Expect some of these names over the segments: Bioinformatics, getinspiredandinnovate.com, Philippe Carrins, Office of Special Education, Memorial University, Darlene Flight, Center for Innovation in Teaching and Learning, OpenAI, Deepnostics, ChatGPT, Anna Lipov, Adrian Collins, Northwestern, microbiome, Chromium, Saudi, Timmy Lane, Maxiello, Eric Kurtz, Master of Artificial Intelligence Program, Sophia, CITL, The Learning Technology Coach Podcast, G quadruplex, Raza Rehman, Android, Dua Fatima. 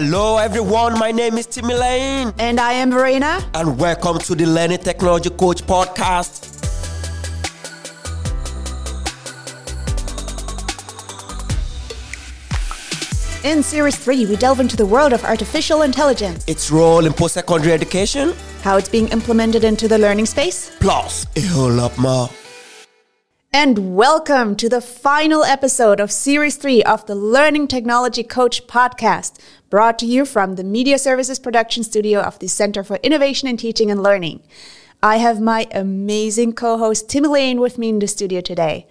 Hello everyone, my name is Timmy Lane. And I am Verena. And welcome to the Learning Technology Coach Podcast. In Series 3, we delve into the world of artificial intelligence, its role in post-secondary education, how it's being implemented into the learning space, plus a whole lot more. And welcome to the final episode of Series 3 of the Learning Technology Coach Podcast, brought to you from the Media Services Production Studio of the Center for Innovation in Teaching and Learning. I have my amazing co-host Timmy Lane with me in the studio today.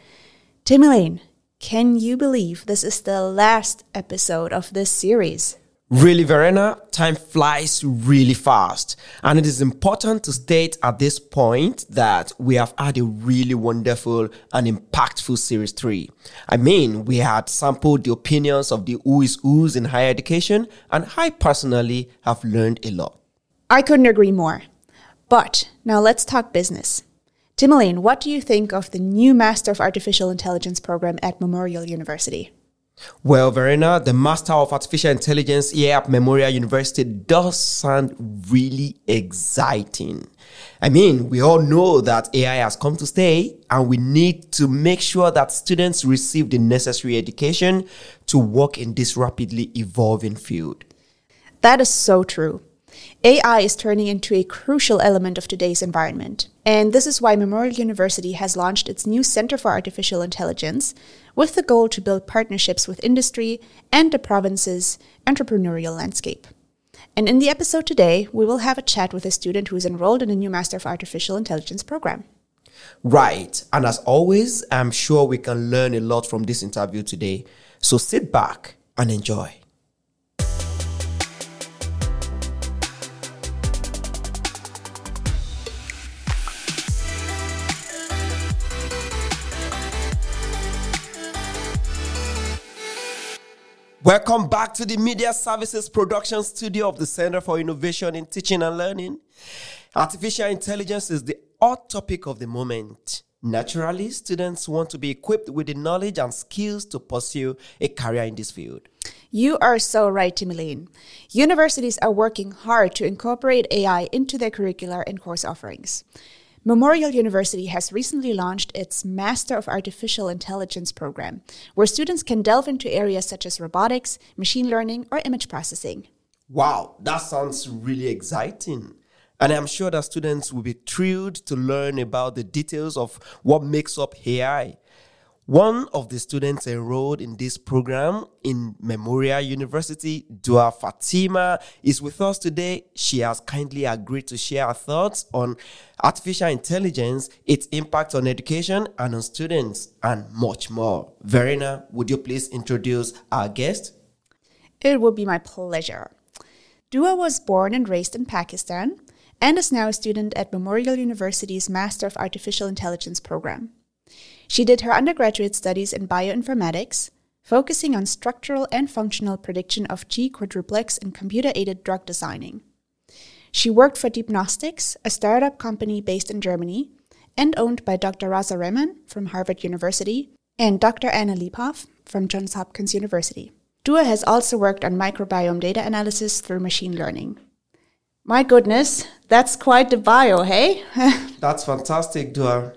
Timmy Lane, can you believe this is the last episode of this series? Really, Verena, time flies really fast. And it is important to state at this point that we have had a really wonderful and impactful Series 3. I mean, we had sampled the opinions of the who is who's in higher education, and I personally have learned a lot. I couldn't agree more. But now let's talk business. Timmy Lane, what do you think of the new Master of Artificial Intelligence Program at Memorial University? Well, Verena, the Master of Artificial Intelligence here at Memorial University does sound really exciting. I mean, we all know that AI has come to stay, and we need to make sure that students receive the necessary education to work in this rapidly evolving field. That is so true. AI is turning into a crucial element of today's environment. And this is why Memorial University has launched its new Center for Artificial Intelligence with the goal to build partnerships with industry and the province's entrepreneurial landscape. And in the episode today, we will have a chat with a student who is enrolled in the new Master of Artificial Intelligence program. Right. And as always, I'm sure we can learn a lot from this interview today. So sit back and enjoy. Welcome back to the Media Services Production Studio of the Center for Innovation in Teaching and Learning. Artificial intelligence is the hot topic of the moment. Naturally, students want to be equipped with the knowledge and skills to pursue a career in this field. You are so right, Timmy Lane. Universities are working hard to incorporate AI into their curricular and course offerings. Memorial University has recently launched its Master of Artificial Intelligence program, where students can delve into areas such as robotics, machine learning, or image processing. Wow, that sounds really exciting. And I'm sure that students will be thrilled to learn about the details of what makes up AI. One of the students enrolled in this program in Memorial University, Dua Fatima, is with us today. She has kindly agreed to share her thoughts on artificial intelligence, its impact on education and on students, and much more. Verena, would you please introduce our guest? It would be my pleasure. Dua was born and raised in Pakistan and is now a student at Memorial University's Master of Artificial Intelligence program. She did her undergraduate studies in bioinformatics, focusing on structural and functional prediction of G quadruplex and computer-aided drug designing. She worked for Deepnostics, a startup company based in Germany and owned by Dr. Raza Rehman from Harvard University and Dr. Anna Lipov from Johns Hopkins University. Dua has also worked on microbiome data analysis through machine learning. My goodness, that's quite the bio, hey? That's fantastic, Dua.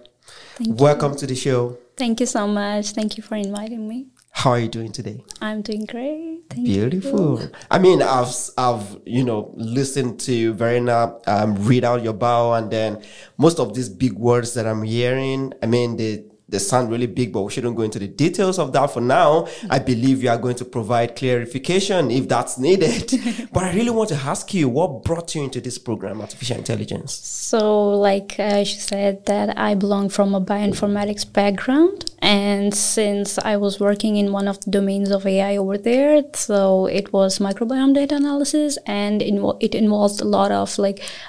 Welcome to the show. Thank you so much. Thank you for inviting me. How are you doing today? I'm doing great. Thank you. Beautiful. I mean, I've listened to Verena read out your bio, and then most of these big words that I'm hearing, I mean, they sound really big, but we shouldn't go into the details of that for now. I believe you are going to provide clarification if that's needed. But I really want to ask you, what brought you into this program, Artificial Intelligence? So, like she said, that I belong from a bioinformatics background. And since I was working in one of the domains of AI over there, so it was microbiome data analysis, and it involved a lot of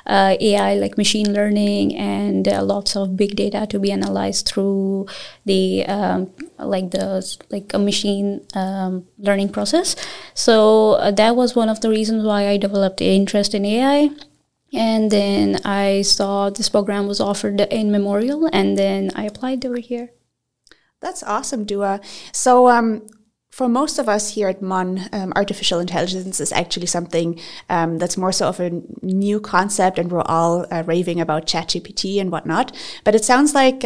AI, like machine learning, and lots of big data to be analyzed through a machine learning process. So that was one of the reasons why I developed an interest in AI. And then I saw this program was offered in Memorial, and then I applied over here. That's awesome, Dua. So For most of us here at MON, artificial intelligence is actually something that's more so of a new concept, and we're all raving about ChatGPT and whatnot. But it sounds like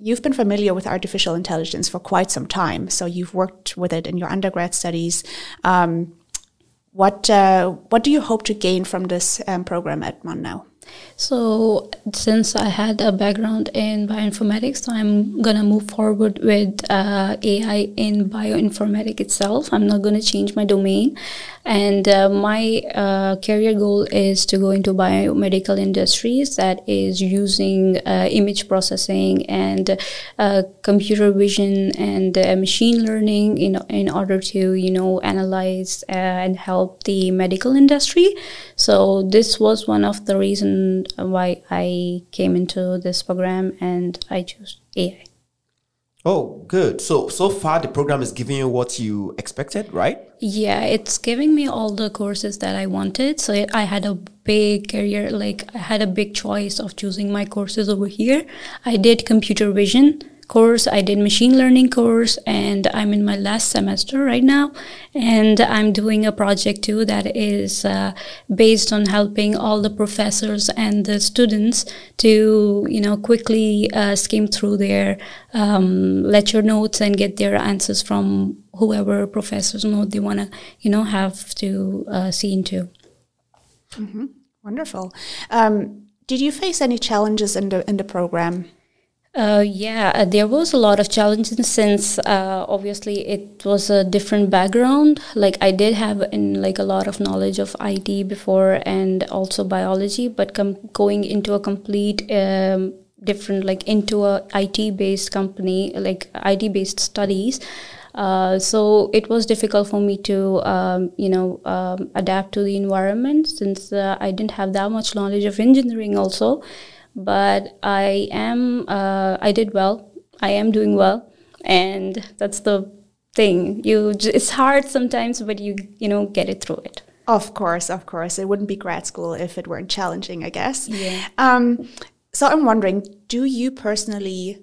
you've been familiar with artificial intelligence for quite some time. So you've worked with it in your undergrad studies. What do you hope to gain from this program at MON now? So since I had a background in bioinformatics, I'm going to move forward with AI in bioinformatics itself. I'm not going to change my domain. And my career goal is to go into biomedical industries that is using image processing and computer vision and machine learning in order to, analyze and help the medical industry. So this was one of the reasons why I came into this program, and I chose AI. Oh, good. So far the program is giving you what you expected, right? Yeah, it's giving me all the courses that I wanted. So I had a big career, I had a big choice of choosing my courses over here. I did computer vision course, I did machine learning course, and I'm in my last semester right now, and I'm doing a project too that is based on helping all the professors and the students to quickly skim through their lecture notes and get their answers from whoever professor's note they want to have to see into. Mm-hmm. Wonderful. Did you face any challenges in the program? Yeah, there was a lot of challenges since obviously it was a different background. I did have a lot of knowledge of IT before and also biology, but going into a complete different, into a IT-based company, IT-based studies. So it was difficult for me to, adapt to the environment since I didn't have that much knowledge of engineering also. But I am doing well. And that's the thing. It's hard sometimes, but you get it through it. Of course. It wouldn't be grad school if it weren't challenging, I guess. Yeah. So I'm wondering, do you personally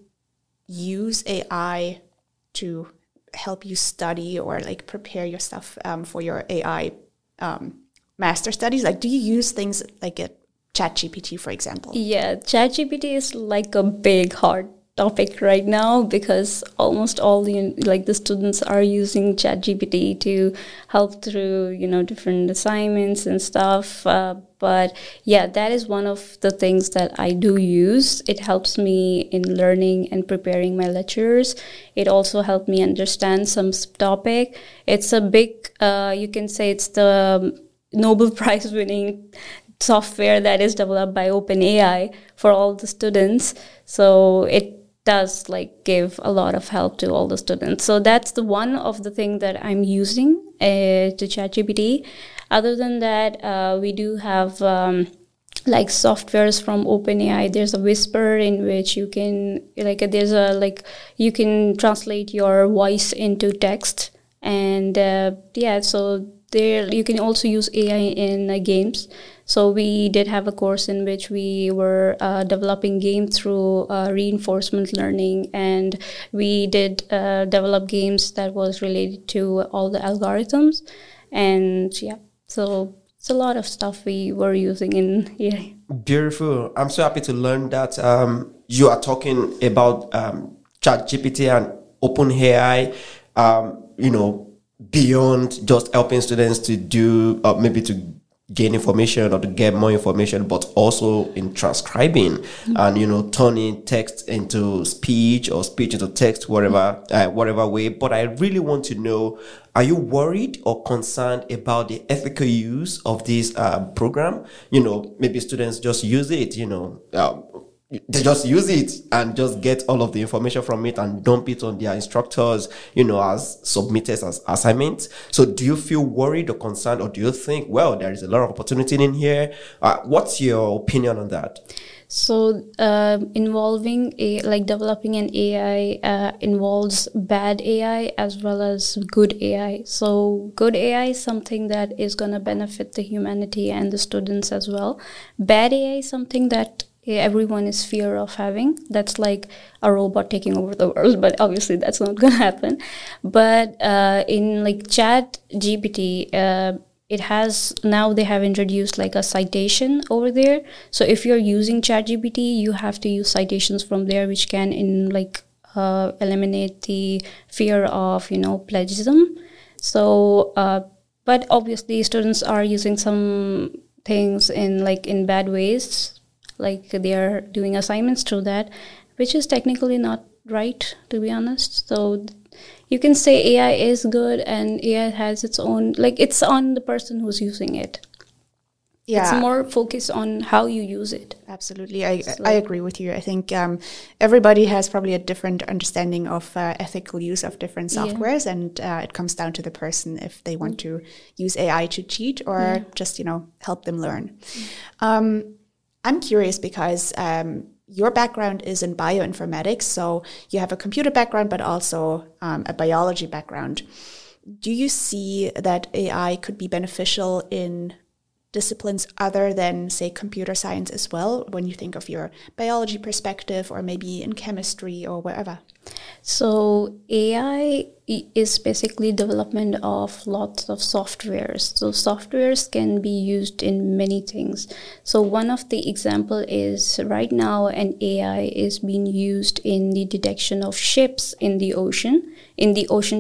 use AI to help you study or prepare yourself for your AI master studies? Do you use things like it? ChatGPT, for example. Yeah, ChatGPT is a big hard topic right now because almost all the students are using ChatGPT to help through different assignments and stuff. But yeah, that is one of the things that I do use. It helps me in learning and preparing my lectures. It also helped me understand some topic. It's a big, you can say it's the Nobel Prize winning software that is developed by OpenAI for all the students. So it does give a lot of help to all the students. So that's the one of the thing that I'm using to ChatGPT. Other than that, we do have softwares from OpenAI. There's a Whisper in which you can you can translate your voice into text, and so there you can also use AI in games. So we did have a course in which we were developing games through reinforcement learning, and we did develop games that was related to all the algorithms. And yeah, so it's a lot of stuff we were using in AI. Beautiful. I'm so happy to learn that you are talking about ChatGPT and OpenAI, beyond just helping students to do, maybe to gain information or to get more information, but also in transcribing and turning text into speech or speech into text, whatever way. But I really want to know, are you worried or concerned about the ethical use of this program? Maybe students just use it, they just use it and just get all of the information from it and dump it on their instructors, as submitters, as assignments. So do you feel worried or concerned, or do you think, well, there is a lot of opportunity in here? What's your opinion on that? So involving developing an AI involves bad AI as well as good AI. So good AI is something that is going to benefit the humanity and the students as well. Bad AI is something that everyone is fear of having. That's like a robot taking over the world, but obviously that's not going to happen. But in like ChatGPT, it has, now they have introduced like a citation over there. So if you're using ChatGPT, you have to use citations from there, which can in like eliminate the fear of, you know, plagiarism. So, but obviously students are using some things in like in bad ways, like they are doing assignments through that, which is technically not right, to be honest. So you can say AI is good and AI has its own, like it's on the person who's using it. Yeah. It's more focused on how you use it. Absolutely. I agree with you. I think everybody has probably a different understanding of ethical use of different softwares, and it comes down to the person if they want to use AI to cheat or just, you know, help them learn. I'm curious because your background is in bioinformatics, so you have a computer background, but also a biology background. Do you see that AI could be beneficial in disciplines other than, say, computer science as well, when you think of your biology perspective or maybe in chemistry or wherever? So AI is basically development of lots of softwares. So softwares can be used in many things. So one of the example is right now an AI is being used in the detection of ships in the ocean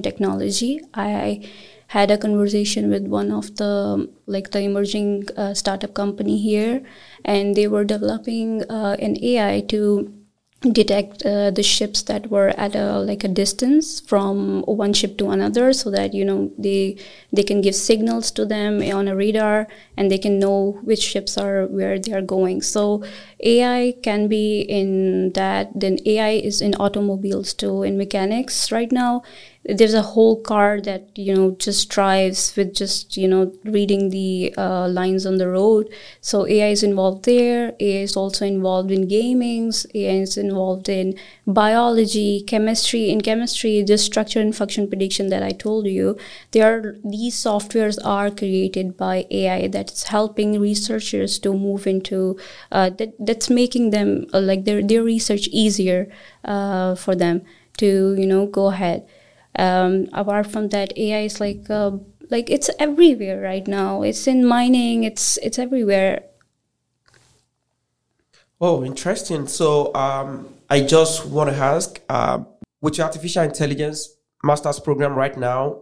technology. I had a conversation with one of the like the emerging startup company here, and they were developing an AI to detect the ships that were at a like a distance from one ship to another, so that, you know, they can give signals to them on a radar and they can know which ships are where they are going. So AI can be in that. Then AI is in automobiles too, in mechanics. Right now there's a whole car that, you know, just drives with just, you know, reading the lines on the road. So AI is involved there. AI is also involved in gaming. AI is involved in biology, chemistry. In chemistry, this structure and function prediction that I told you, these softwares are created by AI that's helping researchers to move into, that's making them like their research easier for them to, you know, go ahead. Apart from that, AI is like it's everywhere right now. It's in mining. It's everywhere. Oh, interesting. So I just want to ask, with your artificial intelligence master's program right now,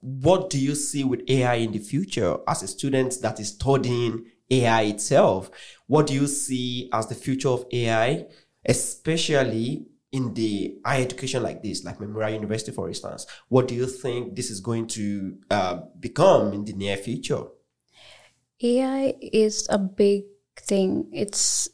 what do you see with AI in the future as a student that is studying AI itself? What do you see as the future of AI, especially in the higher education like this, like Memorial University, for instance? What do you think this is going to become in the near future? AI is a big thing. It's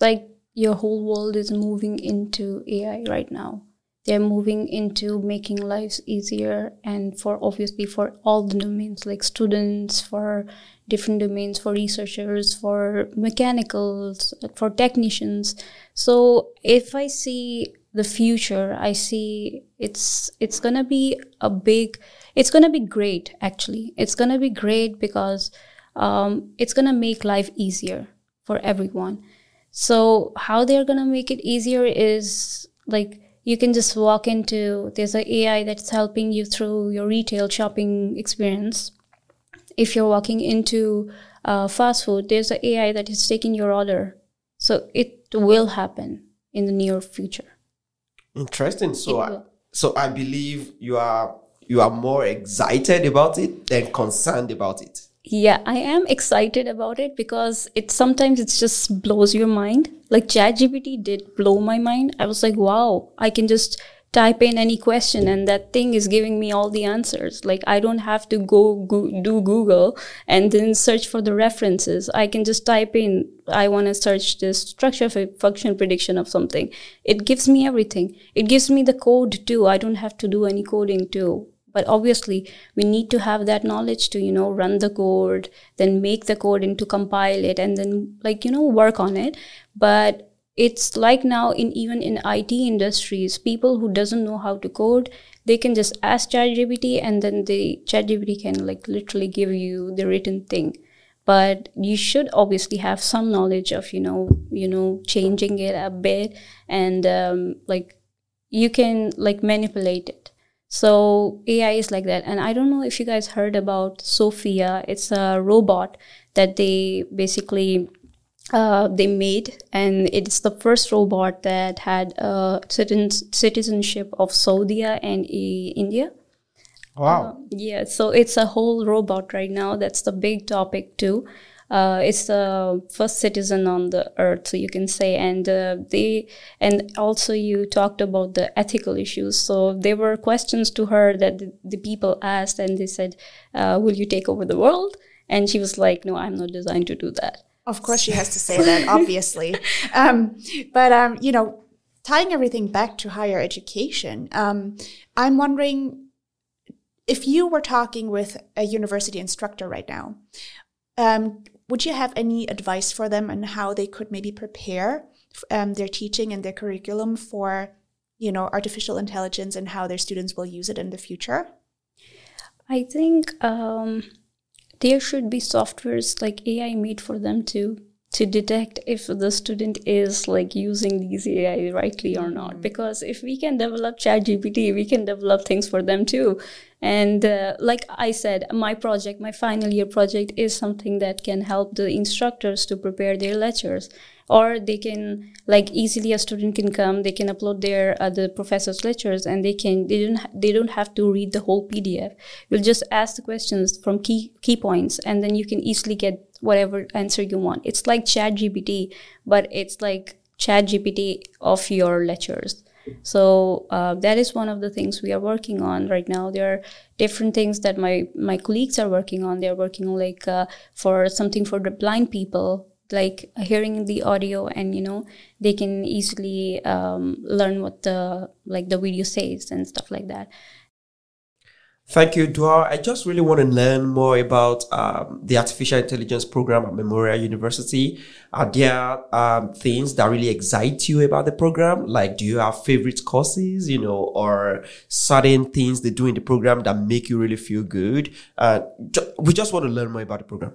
like your whole world is moving into AI right now. They're moving into making lives easier, and for obviously for all the domains, like students, for different domains, for researchers, for mechanicals, for technicians. So if I see the future, I see it's gonna be it's gonna be great, actually. It's gonna be great because it's gonna make life easier for everyone. So how they're gonna make it easier is like, you can just walk into, there's an AI that's helping you through your retail shopping experience. If you're walking into fast food, there's an AI that is taking your order. So it will happen in the near future. Interesting. So I believe you are more excited about it than concerned about it. Yeah, I am excited about it because sometimes it just blows your mind. Like ChatGPT did blow my mind. I was like, wow, I can just type in any question and that thing is giving me all the answers. Like I don't have to do Google and then search for the references. I can just type in, I want to search this structure function prediction of something. It gives me everything. It gives me the code too. I don't have to do any coding too. But obviously, we need to have that knowledge to, you know, run the code, then make the code and to compile it and then, like, you know, work on it. But it's like now even in IT industries, people who doesn't know how to code, they can just ask ChatGPT and then ChatGPT can like literally give you the written thing. But you should obviously have some knowledge of, changing it a bit, and you can manipulate it. So AI is like that. And I don't know if you guys heard about Sophia. It's a robot that they basically they made, and it's the first robot that had a citizenship of Saudi and India. Wow. Yeah, so it's a whole robot right now. That's the big topic too. It's the first citizen on the earth, so you can say. And also you talked about the ethical issues. So there were questions to her that the people asked, and they said, will you take over the world? And she was like, no, I'm not designed to do that. Of course she has to say that, obviously. Tying everything back to higher education, I'm wondering, if you were talking with a university instructor right now, would you have any advice for them on how they could maybe prepare their teaching and their curriculum for, artificial intelligence and how their students will use it in the future? I think there should be softwares like AI made for them to detect if the student is using these AI rightly or not. Because if we can develop ChatGPT, we can develop things for them too. And like I said, my final year project is something that can help the instructors to prepare their lectures. Or they can, easily a student can come, they can upload their the professor's lectures, and they don't have to read the whole PDF. You'll just ask the questions from key points, and then you can easily get whatever answer you want. It's like ChatGPT, but it's like ChatGPT of your lectures. So that is one of the things we are working on right now. There are different things that my colleagues are working on. They're working on for something for the blind people, hearing the audio, and they can easily learn what the video says and stuff like that. Thank you, Dua. I just really want to learn more about the Artificial Intelligence Program at Memorial University. Are there things that really excite you about the program? Do you have favorite courses, or certain things they do in the program that make you really feel good? We just want to learn more about the program.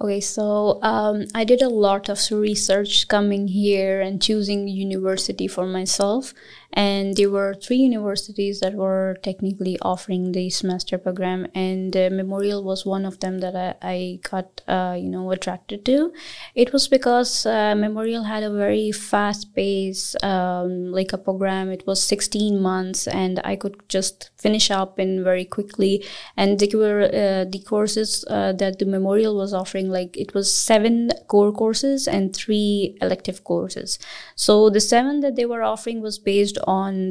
Okay, so I did a lot of research coming here and choosing university for myself. And there were 3 universities that were technically offering this master program. And Memorial was one of them that I got, attracted to. It was because Memorial had a very fast pace, a program. It was 16 months, and I could just finish up in very quickly. And there were the courses that the Memorial was offering, it was 7 core courses and 3 elective courses. So the 7 that they were offering was based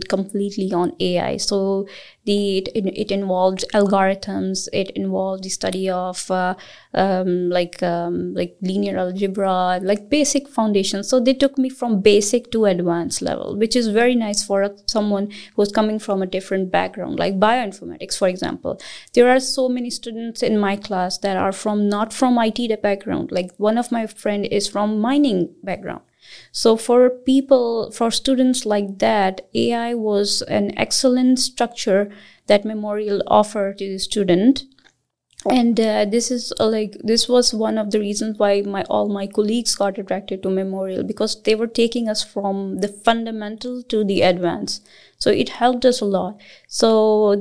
completely on AI. So it involved algorithms. It involved the study of linear algebra, basic foundations. So they took me from basic to advanced level, which is very nice for someone who's coming from a different background, like bioinformatics, for example. There are so many students in my class that are not from IT background. One of my friend is from mining background. So for students like that, AI was an excellent structure that Memorial offered to the student. And this was one of the reasons why all my colleagues got attracted to Memorial, because they were taking us from the fundamental to the advanced. So it helped us a lot. So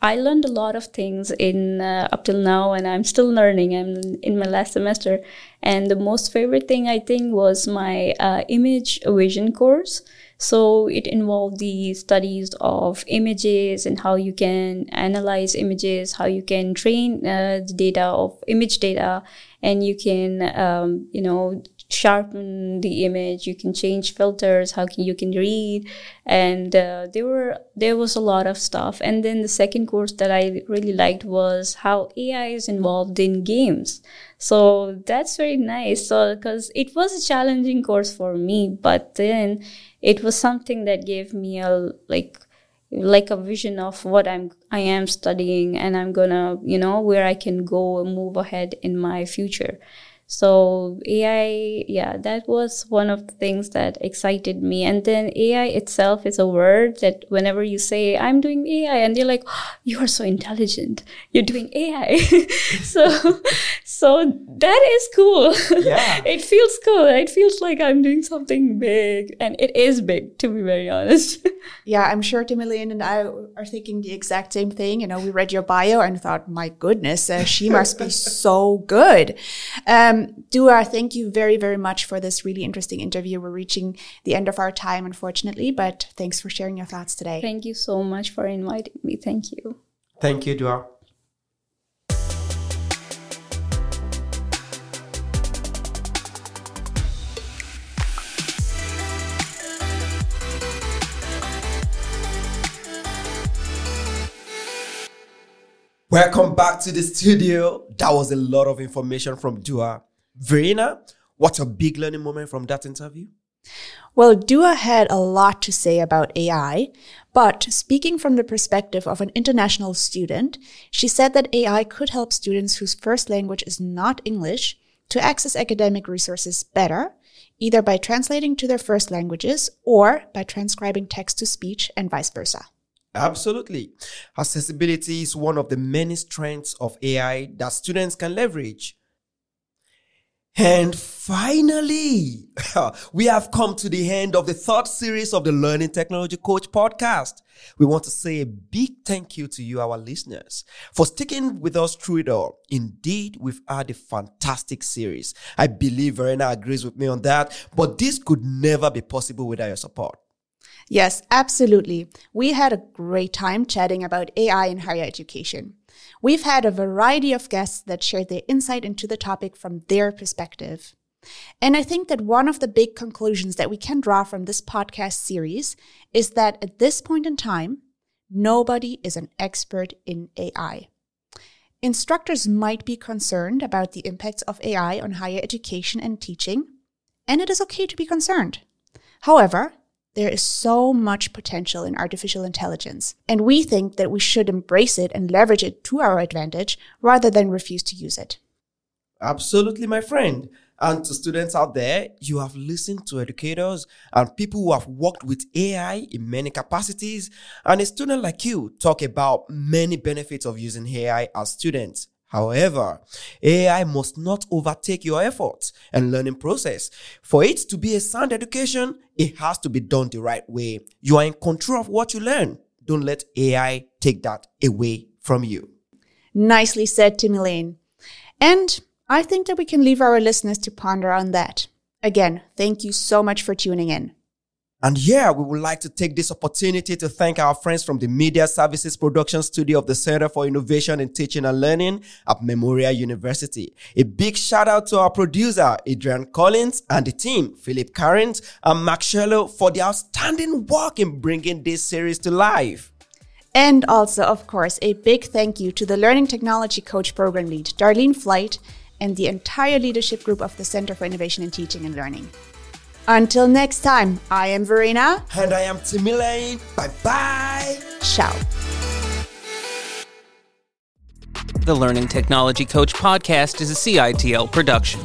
I learned a lot of things in up till now, and I'm still learning. I'm in my last semester, and the most favorite thing I think was my image vision course. So it involved the studies of images and how you can analyze images, how you can train the data of image data, and you can sharpen the image, you can change filters, you can read, and there was a lot of stuff. And then the second course that I really liked was how AI is involved in games. So that's very nice. So because it was a challenging course for me, but then it was something that gave me a a vision of what I am studying, and I'm gonna where I can go and move ahead in my future. So AI, yeah, that was one of the things that excited me. And then AI itself is a word that whenever you say, I'm doing AI, and you're like, oh, you are so intelligent, you're doing AI. so that is cool. Yeah. It feels cool. It feels like I'm doing something big. And it is big, to be very honest. Yeah, I'm sure Timilene and I are thinking the exact same thing. You know, we read your bio and thought, my goodness, she must be so good. Dua, thank you very, very much for this really interesting interview. We're reaching the end of our time, unfortunately, but thanks for sharing your thoughts today. Thank you so much for inviting me. Thank you. Thank you, Dua. Welcome back to the studio. That was a lot of information from Dua. Verena, what's a big learning moment from that interview? Well, Dua had a lot to say about AI, but speaking from the perspective of an international student, she said that AI could help students whose first language is not English to access academic resources better, either by translating to their first languages or by transcribing text to speech and vice versa. Absolutely. Accessibility is one of the many strengths of AI that students can leverage. And finally, we have come to the end of the third series of the Learning Technology Coach podcast. We want to say a big thank you to you, our listeners, for sticking with us through it all. Indeed, we've had a fantastic series. I believe Verena agrees with me on that, but this could never be possible without your support. Yes, absolutely. We had a great time chatting about AI in higher education. We've had a variety of guests that shared their insight into the topic from their perspective. And I think that one of the big conclusions that we can draw from this podcast series is that at this point in time, nobody is an expert in AI. Instructors might be concerned about the impacts of AI on higher education and teaching, and it is okay to be concerned. However, there is so much potential in artificial intelligence, and we think that we should embrace it and leverage it to our advantage rather than refuse to use it. Absolutely, my friend. And to students out there, you have listened to educators and people who have worked with AI in many capacities, and a student like you talk about many benefits of using AI as students. However, AI must not overtake your efforts and learning process. For it to be a sound education, it has to be done the right way. You are in control of what you learn. Don't let AI take that away from you. Nicely said, Timilene. And I think that we can leave our listeners to ponder on that. Again, thank you so much for tuning in. And yeah, we would like to take this opportunity to thank our friends from the Media Services Production Studio of the Center for Innovation in Teaching and Learning at Memorial University. A big shout out to our producer, Adrian Collins, and the team, Philippe Carrins and Maxiello, for the outstanding work in bringing this series to life. And also, of course, a big thank you to the Learning Technology Coach Program Lead, Darlene Flight, and the entire leadership group of the Center for Innovation in Teaching and Learning. Until next time, I am Verena. And I am Timilene. Bye-bye. Ciao. The Learning Technology Coach Podcast is a CITL production.